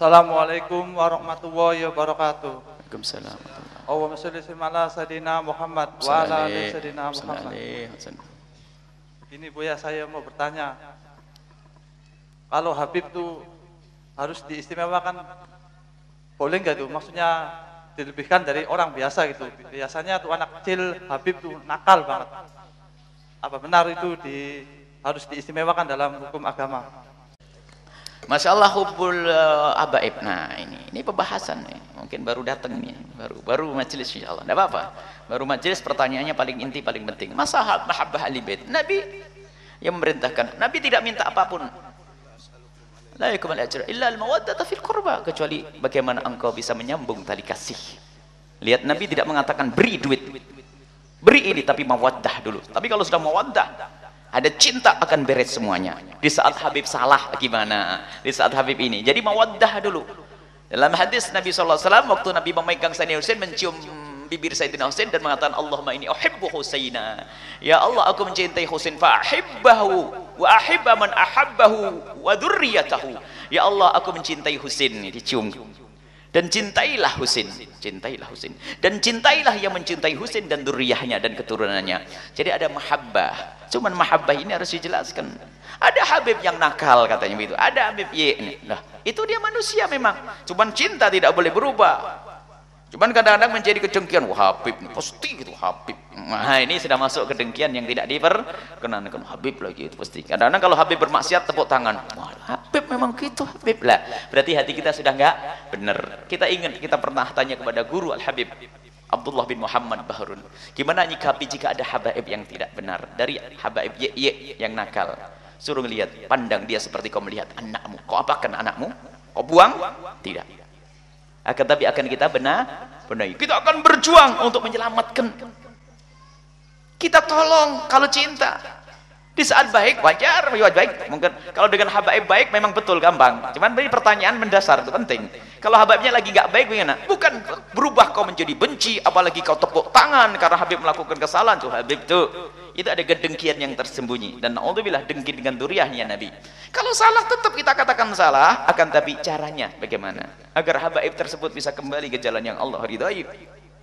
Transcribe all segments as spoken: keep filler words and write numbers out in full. Assalamualaikum warahmatullahi wabarakatuh. Waalaikumsalam. Allahumma sholli ala sayidina Muhammad wa ala ali sayidina Muhammad. Ini Buya, saya mau bertanya. Kalau Habib tuh harus diistimewakan, boleh nggak tuh? Maksudnya dilebihkan dari orang biasa gitu. Biasanya tuh anak kecil Habib tuh nakal banget. Apa benar itu di harus diistimewakan dalam hukum agama? Masalah hubbul uh, abaib. Nah, ini ini pembahasan nih. Mungkin baru datang nih, baru baru majelis insyaallah. Enggak apa-apa. Baru majelis, pertanyaannya paling inti, paling penting. Masalah mahabbah ahli bait. Nabi yang memerintahkan. Nabi tidak minta apapun. La yakmal ajra illa al mawaddata fil qurba, kecuali bagaimana engkau bisa menyambung tali kasih. Lihat, Nabi tidak mengatakan beri duit. Beri ini, tapi mawaddah dulu. Tapi kalau sudah mawaddah, ada cinta, akan beres semuanya. Di saat Habib salah gimana? Di saat Habib ini. Jadi mawaddah dulu. Dalam hadis Nabi shallallahu alaihi wasallam, waktu Nabi memegang Sayyidina Husain, mencium bibir Sayyidina Husain dan mengatakan, Allahumma inni uhibbu Husaina. Ya Allah, aku mencintai Husain. Fa'ahibbahu wa ahibba man ahabbahu wa dhurriyatahu. Ya Allah, aku mencintai Husain. Dicium. Dan cintailah Husain, cintailah Husain, dan cintailah yang mencintai Husain dan dzurriyyahnya dan keturunannya. Jadi ada mahabbah. Cuman mahabbah ini harus dijelaskan. Ada Habib yang nakal katanya begitu. Ada Habib Y. Nah, itu dia manusia memang. Cuman cinta tidak boleh berubah. Cuman kadang-kadang menjadi kedengkian. Wah, Habib pasti gitu, Habib. Nah, ini sudah masuk kedengkian yang tidak diperkenankan. Habib lagi itu pasti. Kadang-kadang kalau Habib bermaksiat tepuk tangan. Wah, memang gitu Habib lah. Berarti hati kita sudah enggak benar. Kita ingat, kita pernah tanya kepada guru Al-Habib Abdullah bin Muhammad Bahrun, gimana nyikapi jika ada habaib yang tidak benar, dari habaib ye ye yang nakal. Suruh lihat, pandang dia seperti kau melihat anakmu. Kau apakan anakmu? Kau buang? Tidak. Akan tapi akan kita benar benahi. Kita akan berjuang untuk menyelamatkan. Kita tolong kalau cinta. Di saat baik wajar, wajar baik. Mungkin kalau dengan habaib baik memang betul gampang. Cuman beri pertanyaan mendasar itu penting. Kalau habaibnya lagi nggak baik gimana? Bukan berubah kau menjadi benci, apalagi kau tepuk tangan karena Habib melakukan kesalahan. Tuh Habib tuh. Itu ada kedengkian yang tersembunyi, dan naudzubillah dengki dengan duriahnya Nabi. Kalau salah tetap kita katakan salah, akan tapi caranya bagaimana agar habaib tersebut bisa kembali ke jalan yang Allah ridai.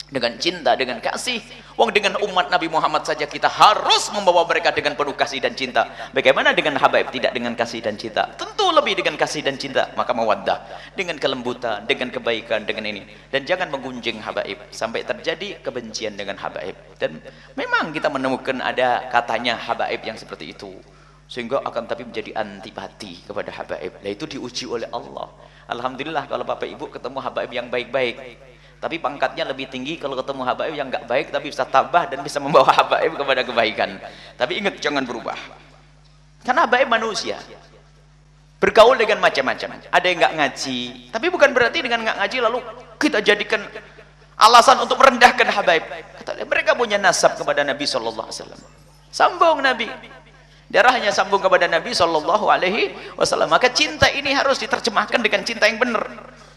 Dengan cinta, dengan kasih. Wong dengan umat Nabi Muhammad saja kita harus membawa mereka dengan penuh kasih dan cinta. Bagaimana dengan habaib tidak dengan kasih dan cinta? Tentu lebih dengan kasih dan cinta. Maka mawaddah, dengan kelembutan, dengan kebaikan, dengan ini. Dan jangan menggunjing habaib sampai terjadi kebencian dengan habaib. Dan memang kita menemukan ada katanya habaib yang seperti itu, sehingga akan tapi menjadi antipati kepada habaib. Nah, itu diuji oleh Allah. Alhamdulillah kalau Bapak Ibu ketemu habaib yang baik-baik, tapi pangkatnya lebih tinggi kalau ketemu habaib yang nggak baik, tapi bisa tabah dan bisa membawa habaib kepada kebaikan. Tapi ingat, jangan berubah, karena habaib manusia bergaul dengan macam-macam. Ada yang nggak ngaji, tapi bukan berarti dengan nggak ngaji lalu kita jadikan alasan untuk merendahkan habaib. Mereka punya nasab kepada Nabi Shallallahu Alaihi Wasallam, sambung Nabi, darahnya sambung kepada Nabi Shallallahu Alaihi Wasallam. Maka cinta ini harus diterjemahkan dengan cinta yang benar.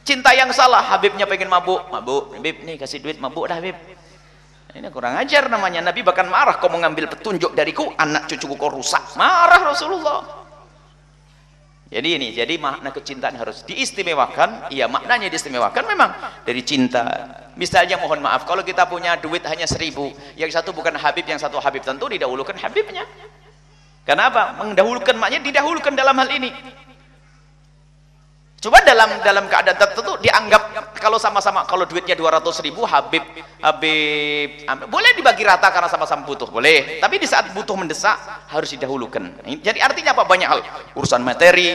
Cinta yang salah, Habibnya pengen mabuk, mabuk, Habib nih kasih duit, mabuk dah Habib. Ini kurang ajar namanya. Nabi bahkan marah, kau mengambil petunjuk dariku, anak cucuku kau rusak. Marah Rasulullah. Jadi ini, jadi makna kecintaan harus diistimewakan. Iya, maknanya diistimewakan memang dari cinta. Misalnya mohon maaf, kalau kita punya duit hanya seribu, yang satu bukan Habib, yang satu Habib, tentu didahulukan Habibnya. Kenapa? Mendahulukan maknanya didahulukan dalam hal ini. Coba dalam dalam keadaan tertentu dianggap kalau sama-sama, kalau duitnya dua ratus ribu, Habib, Habib Habib boleh dibagi rata karena sama-sama butuh, boleh. Tapi di saat butuh mendesak harus didahulukan. Jadi artinya apa? Banyak hal, urusan materi,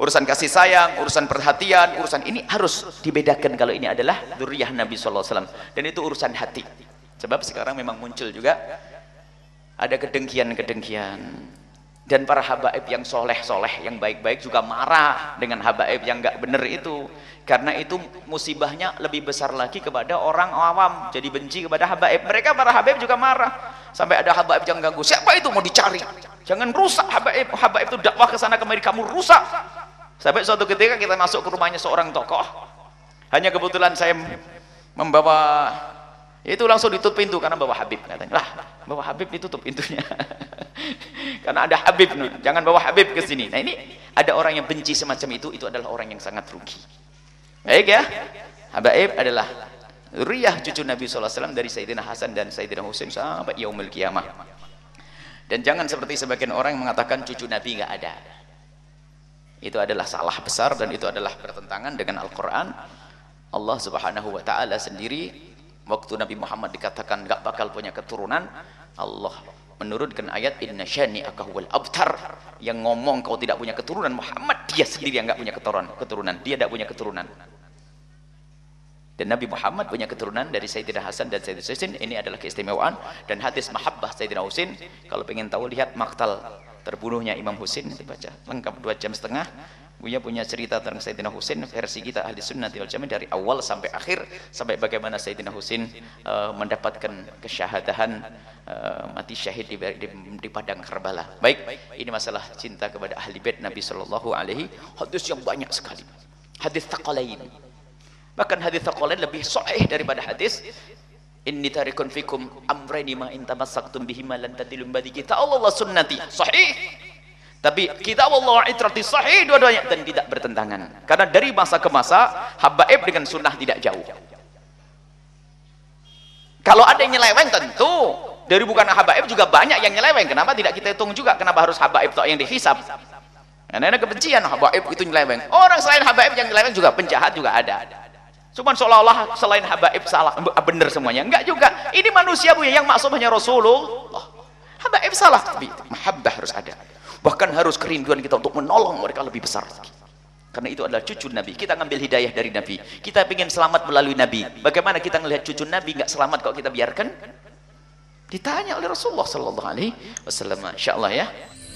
urusan kasih sayang, urusan perhatian, urusan ini harus dibedakan kalau ini adalah dzurriyyah Nabi Shallallahu Alaihi Wasallam, dan itu urusan hati. Sebab sekarang memang muncul juga ada kedengkian-kedengkian. Dan para habaib yang soleh-soleh, yang baik-baik juga marah dengan habaib yang nggak bener itu. Karena itu musibahnya lebih besar lagi kepada orang awam. Jadi benci kepada habaib. Mereka para habaib juga marah. Sampai ada habaib yang ganggu. Siapa itu mau dicari? Jangan rusak habaib. Habaib itu dakwah ke sana kemari, kamu rusak. Sampai suatu ketika kita masuk ke rumahnya seorang tokoh. Hanya kebetulan saya membawa, itu langsung ditutup pintu karena bawa Habib katanya. Lah, bawa Habib ditutup pintunya. Karena ada Habib, jangan bawa Habib ke sini. Nah, ini ada orang yang benci semacam itu, itu adalah orang yang sangat rugi. Baik ya, habaib adalah riyah cucu Nabi shallallahu alaihi wasallam dari Sayyidina Hasan dan Sayyidina Husain sampai yaumul kiamah. Dan jangan seperti sebagian orang yang mengatakan cucu Nabi nggak ada. Itu adalah salah besar dan itu adalah bertentangan dengan Al-Quran. Allah subhanahu wa ta'ala sendiri waktu Nabi Muhammad dikatakan nggak bakal punya keturunan, Allah menurunkan ayat inna syani'aka huwal abtar, yang ngomong kau tidak punya keturunan Muhammad, dia sendiri yang nggak punya keturunan, dia tidak punya keturunan. Dan Nabi Muhammad punya keturunan dari Sayyidina Hasan dan Sayyidina Husain. Ini adalah keistimewaan. Dan hadis mahabbah Sayyidina Husain, kalau pengen tahu lihat maktal terbunuhnya Imam Husain, dibaca lengkap dua jam setengah. Buya punya cerita tentang Sayyidina Husain versi kita ahli sunnati wal jamaah dari awal sampai akhir, sampai bagaimana Sayyidina Husain uh, mendapatkan kesyahadahan, uh, mati syahid di, di, di padang Karbala. Baik, ini masalah cinta kepada ahli bait Nabi sallallahu alaihi. Hadis yang banyak sekali, hadis Tsaqalain, bahkan hadis Tsaqalain lebih sahih daripada hadis inni tarikun fikum amrayni ma in tamassaktum bihima lan tadillu ba'di kitabillah wa sunnati. Sahih, tapi kita Allah itrati sahih dua-duanya dan tidak bertentangan, karena dari masa ke masa habaib dengan sunnah tidak jauh. Kalau ada yang nyeleweng, tentu dari bukan habaib juga banyak yang nyeleweng. Kenapa tidak kita hitung juga? Kenapa harus habaib toh yang dihisab? Karena ada kebencian habaib itu nyeleweng. Orang selain habaib yang nyeleweng juga, penjahat juga ada. Cuman seolah-olah selain habaib salah benar semuanya. Enggak juga. Ini manusia bu, yang maksum hanya Rasulullah. Habaib salah, tapi mahabbah harus ada. Bahkan harus kerinduan kita untuk menolong mereka lebih besar lagi. Karena itu adalah cucu Nabi. Kita ngambil hidayah dari Nabi. Kita ingin selamat melalui Nabi. Bagaimana kita melihat cucu Nabi nggak selamat kalau kita biarkan? Ditanya oleh Rasulullah sallallahu alaihi wasallam. Insyaallah ya.